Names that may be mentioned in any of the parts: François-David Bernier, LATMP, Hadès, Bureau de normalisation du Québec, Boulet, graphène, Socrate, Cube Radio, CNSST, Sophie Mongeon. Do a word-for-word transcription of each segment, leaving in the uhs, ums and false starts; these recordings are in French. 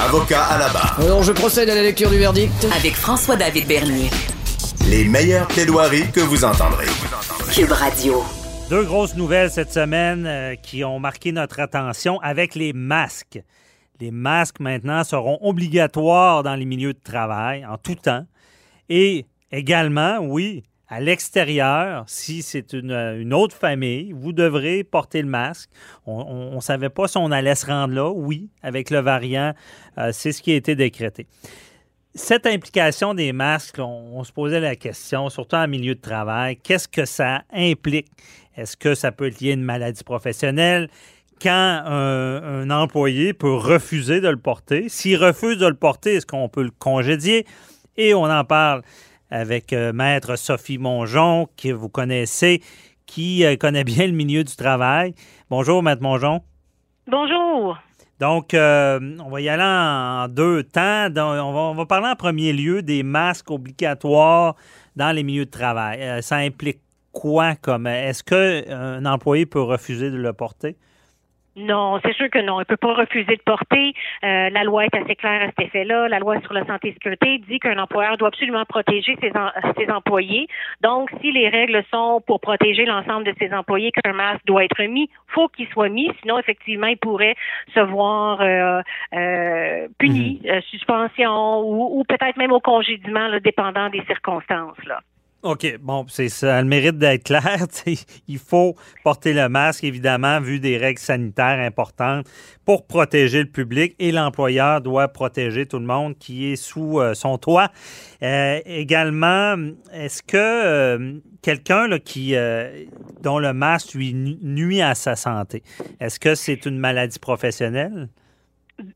Avocat à la barre. Alors, je procède à la lecture du verdict. Avec François-David Bernier. Les meilleures plaidoiries que vous entendrez. Cube Radio. Deux grosses nouvelles cette semaine euh, qui ont marqué notre attention avec les masques. Les masques, maintenant, seront obligatoires dans les milieux de travail, en tout temps. Et également, oui, à l'extérieur, si c'est une, une autre famille, vous devrez porter le masque. On ne savait pas si on allait se rendre là. Oui, avec le variant, euh, c'est ce qui a été décrété. Cette implication des masques, on, on se posait la question, surtout en milieu de travail, qu'est-ce que ça implique? Est-ce que ça peut être lié à une maladie professionnelle? Quand un, un employé peut refuser de le porter, s'il refuse de le porter, est-ce qu'on peut le congédier? Et on en parle avec euh, Maître Sophie Mongeon, que vous connaissez, qui euh, connaît bien le milieu du travail. Bonjour, Maître Mongeon. Bonjour. Donc, euh, on va y aller en deux temps. Donc, on, va, on va parler en premier lieu des masques obligatoires dans les milieux de travail. Euh, ça implique quoi comme? Est-ce qu'un employé peut refuser de le porter? Non, c'est sûr que non. On ne peut pas refuser de porter. Euh, la loi est assez claire à cet effet-là. La loi sur la santé et sécurité dit qu'un employeur doit absolument protéger ses, en, ses employés. Donc, si les règles sont pour protéger l'ensemble de ses employés qu'un masque doit être mis, faut qu'il soit mis. Sinon, effectivement, il pourrait se voir euh, euh, puni, mm-hmm. euh, suspension ou, ou peut-être même au congédiement, là, dépendant des circonstances, là. OK. Bon, c'est ça a le mérite d'être clair. Il faut porter le masque, évidemment, vu des règles sanitaires importantes pour protéger le public et l'employeur doit protéger tout le monde qui est sous euh, son toit. Euh, également, est-ce que euh, quelqu'un là, qui euh, dont le masque lui nuit à sa santé, est-ce que c'est une maladie professionnelle?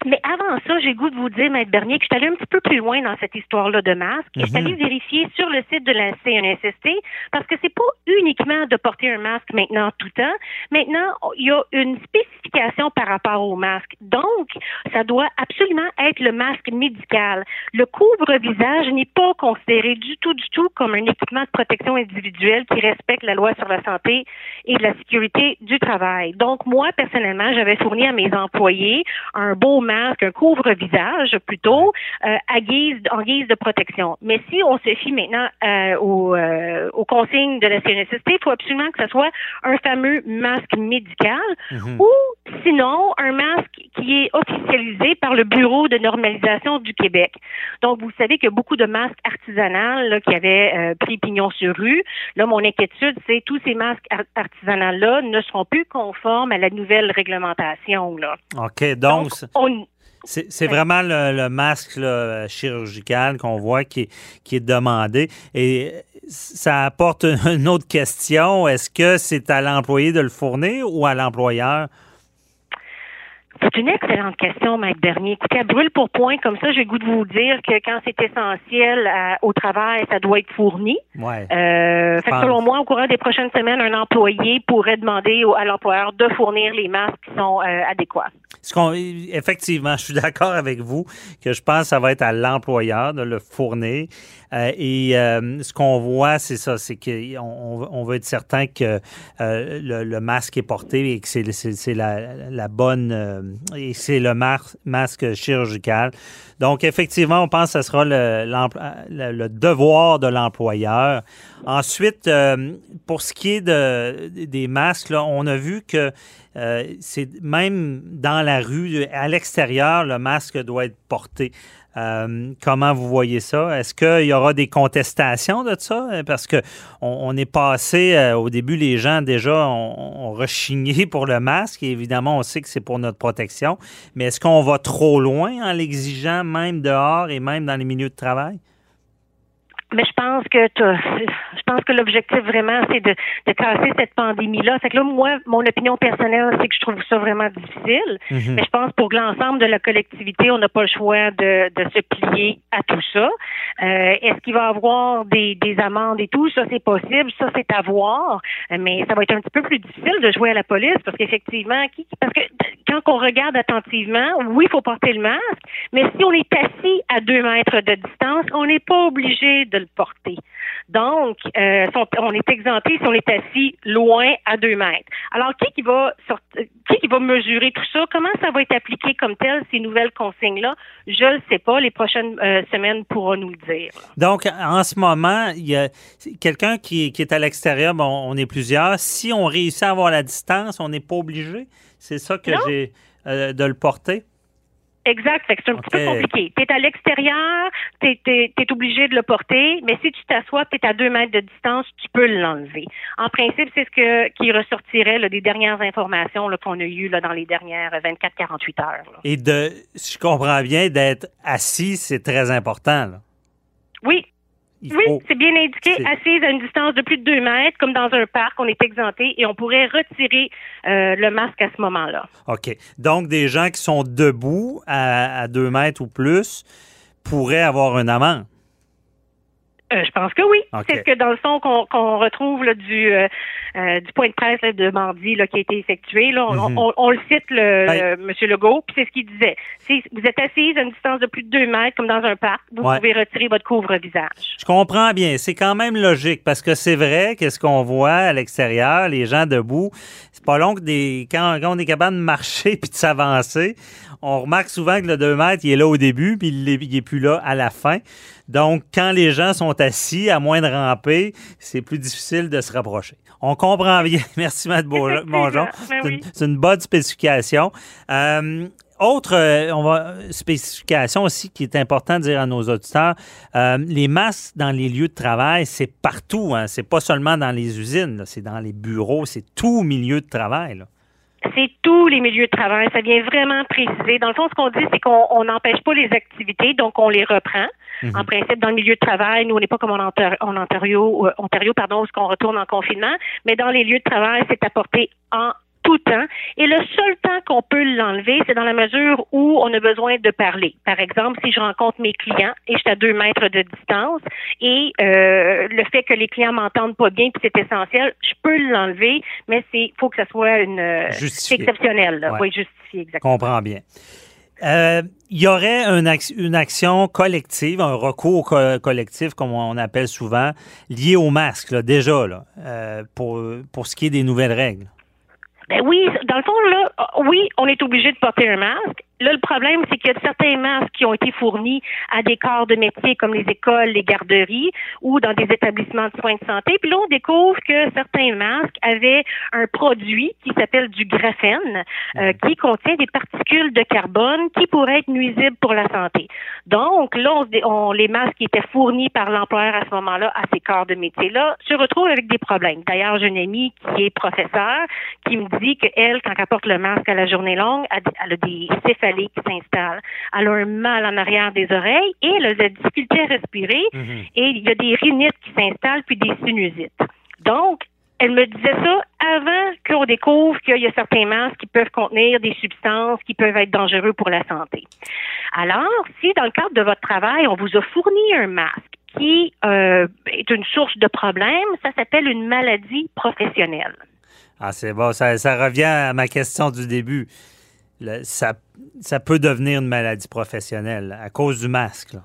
Mais avant ça, j'ai le goût de vous dire, Maître Bernier, que je suis allée un petit peu plus loin dans cette histoire-là de masque. Mm-hmm. Et je suis allée vérifier sur le site de la C N S S T, parce que c'est pas uniquement de porter un masque maintenant tout le temps. Maintenant, il y a une spécification par rapport au masque. Donc, ça doit absolument être le masque médical. Le couvre-visage n'est pas considéré du tout, du tout comme un équipement de protection individuelle qui respecte la loi sur la santé et la sécurité du travail. Donc, moi, personnellement, j'avais fourni à mes employés un beau masque, un couvre-visage plutôt, euh, à guise, en guise de protection. Mais si on se fie maintenant euh, aux, euh, aux consignes de la C N S S T, il faut absolument que ce soit un fameux masque médical mm-hmm. ou sinon un masque qui est officialisé par le Bureau de normalisation du Québec. Donc, vous savez qu'il y a beaucoup de masques artisanaux là, qui avaient euh, pris pignon sur rue. Là, mon inquiétude, c'est tous ces masques ar- artisanaux-là ne seront plus conformes à la nouvelle réglementation. Là. OK, donc... donc On... C'est, c'est vraiment le, le masque là, chirurgical qu'on voit qui est, qui est demandé. Et ça apporte une autre question. Est-ce que c'est à l'employé de le fournir ou à l'employeur? C'est une excellente question, Maître Bernier. Écoutez, à brûle pour point, comme ça, j'ai le goût de vous dire que quand c'est essentiel à, au travail, ça doit être fourni. Ouais. Euh, fait que selon moi, au courant des prochaines semaines, un employé pourrait demander au, à l'employeur de fournir les masques qui sont euh, adéquats. Ce qu'on, effectivement, je suis d'accord avec vous que je pense que ça va être à l'employeur de le fournir. Euh, et euh, ce qu'on voit, c'est ça, c'est qu'on on veut être certain que euh, le, le masque est porté et que c'est, c'est, c'est la, la bonne... Euh, et c'est le mas- masque chirurgical. Donc, effectivement, on pense que ce sera le, le, le devoir de l'employeur. Ensuite, euh, pour ce qui est de, des masques, là, on a vu que euh, c'est même dans la rue, à l'extérieur, le masque doit être porté. Euh, comment vous voyez ça? Est-ce qu'il y aura des contestations de ça? Parce qu'on on est passé, euh, au début, les gens déjà ont, ont rechigné pour le masque et évidemment, on sait que c'est pour notre protection. Mais est-ce qu'on va trop loin en l'exigeant même dehors et même dans les milieux de travail? Mais je pense que Je pense que l'objectif vraiment, c'est de, de casser cette pandémie-là. Fait que là, moi, mon opinion personnelle, c'est que je trouve ça vraiment difficile. Mm-hmm. Mais je pense pour l'ensemble de la collectivité, on n'a pas le choix de, de se plier à tout ça. Euh, est-ce qu'il va y avoir des, des amendes et tout? Ça, c'est possible. Ça, c'est à voir. Mais ça va être un petit peu plus difficile de jouer à la police parce qu'effectivement, qui, parce que quand on regarde attentivement, oui, il faut porter le masque, mais si on est assis à deux mètres de distance, on n'est pas obligé de le porter. Donc, euh, on est exempté si on est assis loin à deux mètres. Alors, qui qui va sorti- qui qui va mesurer tout ça? Comment ça va être appliqué comme tel, ces nouvelles consignes-là? Je ne le sais pas. Les prochaines euh, semaines pourront nous le dire. Donc, en ce moment, il y a quelqu'un qui, qui est à l'extérieur, bon, on est plusieurs. Si on réussit à avoir la distance, on n'est pas obligé. C'est ça que non? j'ai euh, de le porter? Exact, fait que c'est un okay. petit peu compliqué. T'es à l'extérieur, t'es, t'es, t'es obligé de le porter, mais si tu t'assois, t'es à deux mètres de distance, tu peux l'enlever. En principe, c'est ce que qui ressortirait là, des dernières informations là, qu'on a eues là, dans les dernières vingt-quatre à quarante-huit heures. Là. Et de, si je comprends bien, d'être assis, c'est très important. Là. Oui. Faut... Oui, c'est bien indiqué, c'est... assise à une distance de plus de deux mètres, comme dans un parc, on est exempté et on pourrait retirer euh, le masque à ce moment-là. OK. Donc, des gens qui sont debout à, à deux mètres ou plus pourraient avoir une amende. Euh, je pense que oui. Okay. C'est ce que dans le fond qu'on, qu'on retrouve là, du, euh, du point de presse là, de mardi là, qui a été effectué. Là, on, mm-hmm. on, on le cite, le, ben... le, M. Legault, puis c'est ce qu'il disait. Si vous êtes assise à une distance de plus de deux mètres, comme dans un parc, vous ouais. pouvez retirer votre couvre-visage. Je comprends bien. C'est quand même logique parce que c'est vrai qu'est-ce qu'on voit à l'extérieur, les gens debout, c'est pas long que des quand, quand on est capable de marcher puis de s'avancer, on remarque souvent que le deux mètres, il est là au début puis il n'est plus là à la fin. Donc, quand les gens sont assis, à moins de ramper, c'est plus difficile de se rapprocher. On comprend bien. Merci, Mme Mongeon. C'est, oui. c'est une bonne spécification. Euh, autre euh, on va, spécification aussi qui est importante de dire à nos auditeurs, euh, les masques dans les lieux de travail, c'est partout. Hein. C'est pas seulement dans les usines, là, c'est dans les bureaux, c'est tout milieu de travail, là. C'est tous les milieux de travail. Ça vient vraiment préciser. Dans le fond, ce qu'on dit, c'est qu'on n'empêche pas les activités, donc on les reprend. Mm-hmm. En principe, dans le milieu de travail, nous, on n'est pas comme en, Ontario, en Ontario, euh, Ontario, pardon, où on retourne en confinement, mais dans les lieux de travail, c'est apporté en tout temps. Et le seul temps qu'on peut l'enlever, c'est dans la mesure où on a besoin de parler. Par exemple, si je rencontre mes clients et je suis à deux mètres de distance et euh, le fait que les clients m'entendent pas bien, puis c'est essentiel, je peux l'enlever, mais c'est faut que ça soit une justifié. exceptionnel. Là. Ouais. Oui, justifié, exactement. Comprends bien. Euh, il y aurait une, ac- une action collective, un recours co- collectif, comme on appelle souvent, lié au masque, là, déjà, là, euh, pour, pour ce qui est des nouvelles règles. Ben oui, dans le fond, là, oui, on est obligé de porter un masque. Là, le problème, c'est qu'il y a certains masques qui ont été fournis à des corps de métier comme les écoles, les garderies ou dans des établissements de soins de santé. Puis là, on découvre que certains masques avaient un produit qui s'appelle du graphène, euh, qui contient des particules de carbone qui pourraient être nuisibles pour la santé. Donc, là, on, on, les masques qui étaient fournis par l'employeur à ce moment-là à ces corps de métier-là se retrouvent avec des problèmes. D'ailleurs, j'ai une amie qui est professeure qui me dit qu'elle, quand elle porte le masque à la journée longue, elle a des céphalées qui s'installe. Elle a un mal en arrière des oreilles et elle a de la difficulté à respirer mm-hmm. et il y a des rhinites qui s'installent puis des sinusites. Donc, elle me disait ça avant qu'on découvre qu'il y a certains masques qui peuvent contenir des substances qui peuvent être dangereuses pour la santé. Alors, si dans le cadre de votre travail, on vous a fourni un masque qui euh, est une source de problème, ça s'appelle une maladie professionnelle. Ah, c'est bon. Ça, ça revient à ma question du début. Le, ça, ça peut devenir une maladie professionnelle à cause du masque, là.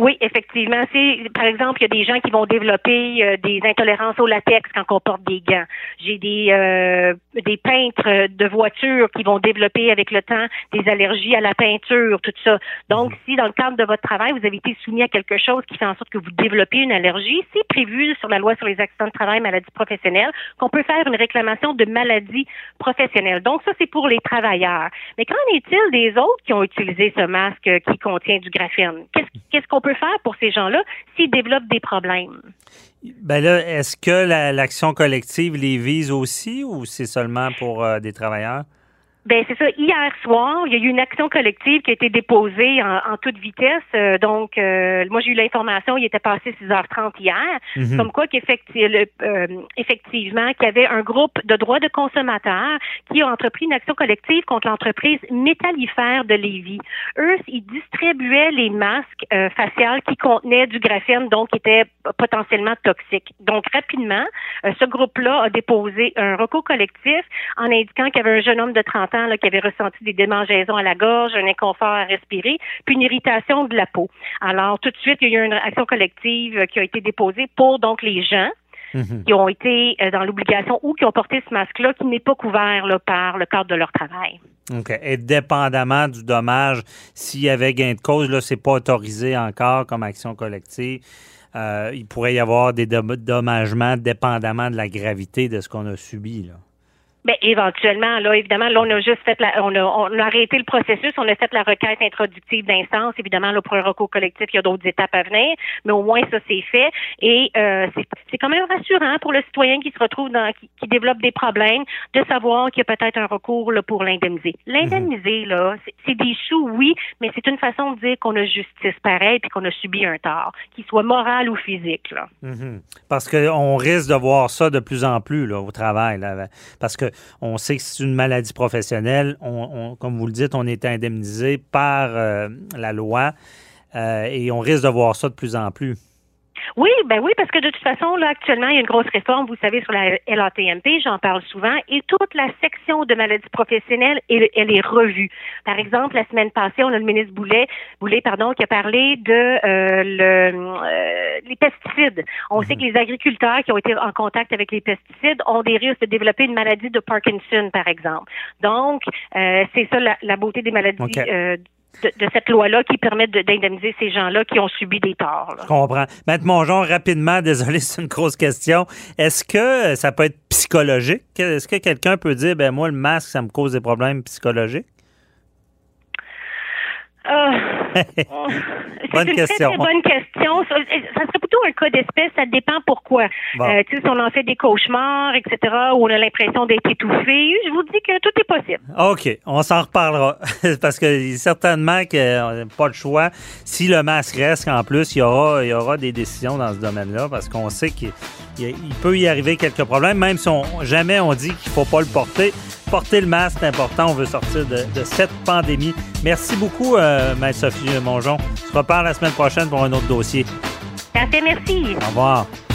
Oui, effectivement. C'est, par exemple, il y a des gens qui vont développer euh, des intolérances au latex quand on porte des gants. J'ai des euh, des peintres de voitures qui vont développer avec le temps des allergies à la peinture, tout ça. Donc, si dans le cadre de votre travail, vous avez été soumis à quelque chose qui fait en sorte que vous développez une allergie, c'est prévu sur la loi sur les accidents de travail, maladies professionnelles, qu'on peut faire une réclamation de maladie professionnelle. Donc, ça, c'est pour les travailleurs. Mais qu'en est-il des autres qui ont utilisé ce masque qui contient du graphène? Qu'est-ce, qu'est-ce qu'on peut faire pour ces gens-là s'ils développent des problèmes? Ben là, est-ce que la, l'action collective les vise aussi ou c'est seulement pour euh, des travailleurs? Ben c'est ça. Hier soir, il y a eu une action collective qui a été déposée en, en toute vitesse. Euh, donc, euh, moi, j'ai eu l'information, il était passé six heures trente hier, mm-hmm. comme quoi qu'effectivement, euh, effectivement, qu'il y avait un groupe de droits de consommateurs qui a entrepris une action collective contre l'entreprise métallifère de Lévis. Eux, ils distribuaient les masques euh, faciales qui contenaient du graphène, donc qui étaient potentiellement toxiques. Donc, rapidement, euh, ce groupe-là a déposé un recours collectif en indiquant qu'il y avait un jeune homme de trente ans qui avait ressenti des démangeaisons à la gorge, un inconfort à respirer, puis une irritation de la peau. Alors, tout de suite, il y a eu une action collective qui a été déposée pour, donc, les gens mm-hmm. qui ont été dans l'obligation ou qui ont porté ce masque-là qui n'est pas couvert là, par le cadre de leur travail. OK. Et dépendamment du dommage, s'il y avait gain de cause, là, c'est pas autorisé encore comme action collective. Euh, il pourrait y avoir des dommagements dépendamment de la gravité de ce qu'on a subi, là. Ben, éventuellement, là, évidemment, là, on a juste fait la, on a, on a arrêté le processus, on a fait la requête introductive d'instance. Évidemment, là, pour un recours collectif, il y a d'autres étapes à venir, mais au moins, ça, c'est fait. Et, euh, c'est, c'est quand même rassurant pour le citoyen qui se retrouve dans, qui, qui développe des problèmes, de savoir qu'il y a peut-être un recours, là, pour l'indemniser. L'indemniser, mm-hmm. là, c'est, c'est des choux, oui, mais c'est une façon de dire qu'on a justice pareil puis qu'on a subi un tort, qu'il soit moral ou physique, là. Mm-hmm. Parce qu'on risque de voir ça de plus en plus, là, au travail, là. Parce que on sait que c'est une maladie professionnelle. On, on, comme vous le dites, on est indemnisé par euh, la loi euh, et on risque de voir ça de plus en plus. Oui, ben oui, parce que de toute façon, là, actuellement, il y a une grosse réforme, vous savez, sur la L A T M P, j'en parle souvent, et toute la section de maladies professionnelles, elle, elle est revue. Par exemple, la semaine passée, on a le ministre Boulet, Boulet, pardon, qui a parlé de euh, le, euh, les pesticides. On mm-hmm. sait que les agriculteurs qui ont été en contact avec les pesticides ont des risques de développer une maladie de Parkinson, par exemple. Donc, euh, c'est ça la, la beauté des maladies okay. euh, De, de cette loi-là qui permet de, d'indemniser ces gens-là qui ont subi des torts. Là. Je comprends. Maître Mongeon, rapidement, désolé, c'est une grosse question. Est-ce que ça peut être psychologique? Est-ce que quelqu'un peut dire, ben moi, le masque, ça me cause des problèmes psychologiques? Euh, c'est bonne une question. Très, très bonne question. Ça, ça serait plutôt un cas d'espèce, ça dépend pourquoi. Bon. Euh, tu sais, si on en fait des cauchemars, et cetera, ou on a l'impression d'être étouffé, je vous dis que tout est possible. OK, on s'en reparlera. Parce que certainement qu'on n'a pas le choix. Si le masque reste, en plus, il y aura, il y aura des décisions dans ce domaine-là, parce qu'on sait qu'il il, il peut y arriver quelques problèmes, même si on, jamais on dit qu'il ne faut pas le porter. Porter le masque, c'est important. On veut sortir de, de cette pandémie. Merci beaucoup, euh, Maître Sophie Mongeon. On se reparle la semaine prochaine pour un autre dossier. Parfait, merci. Au revoir.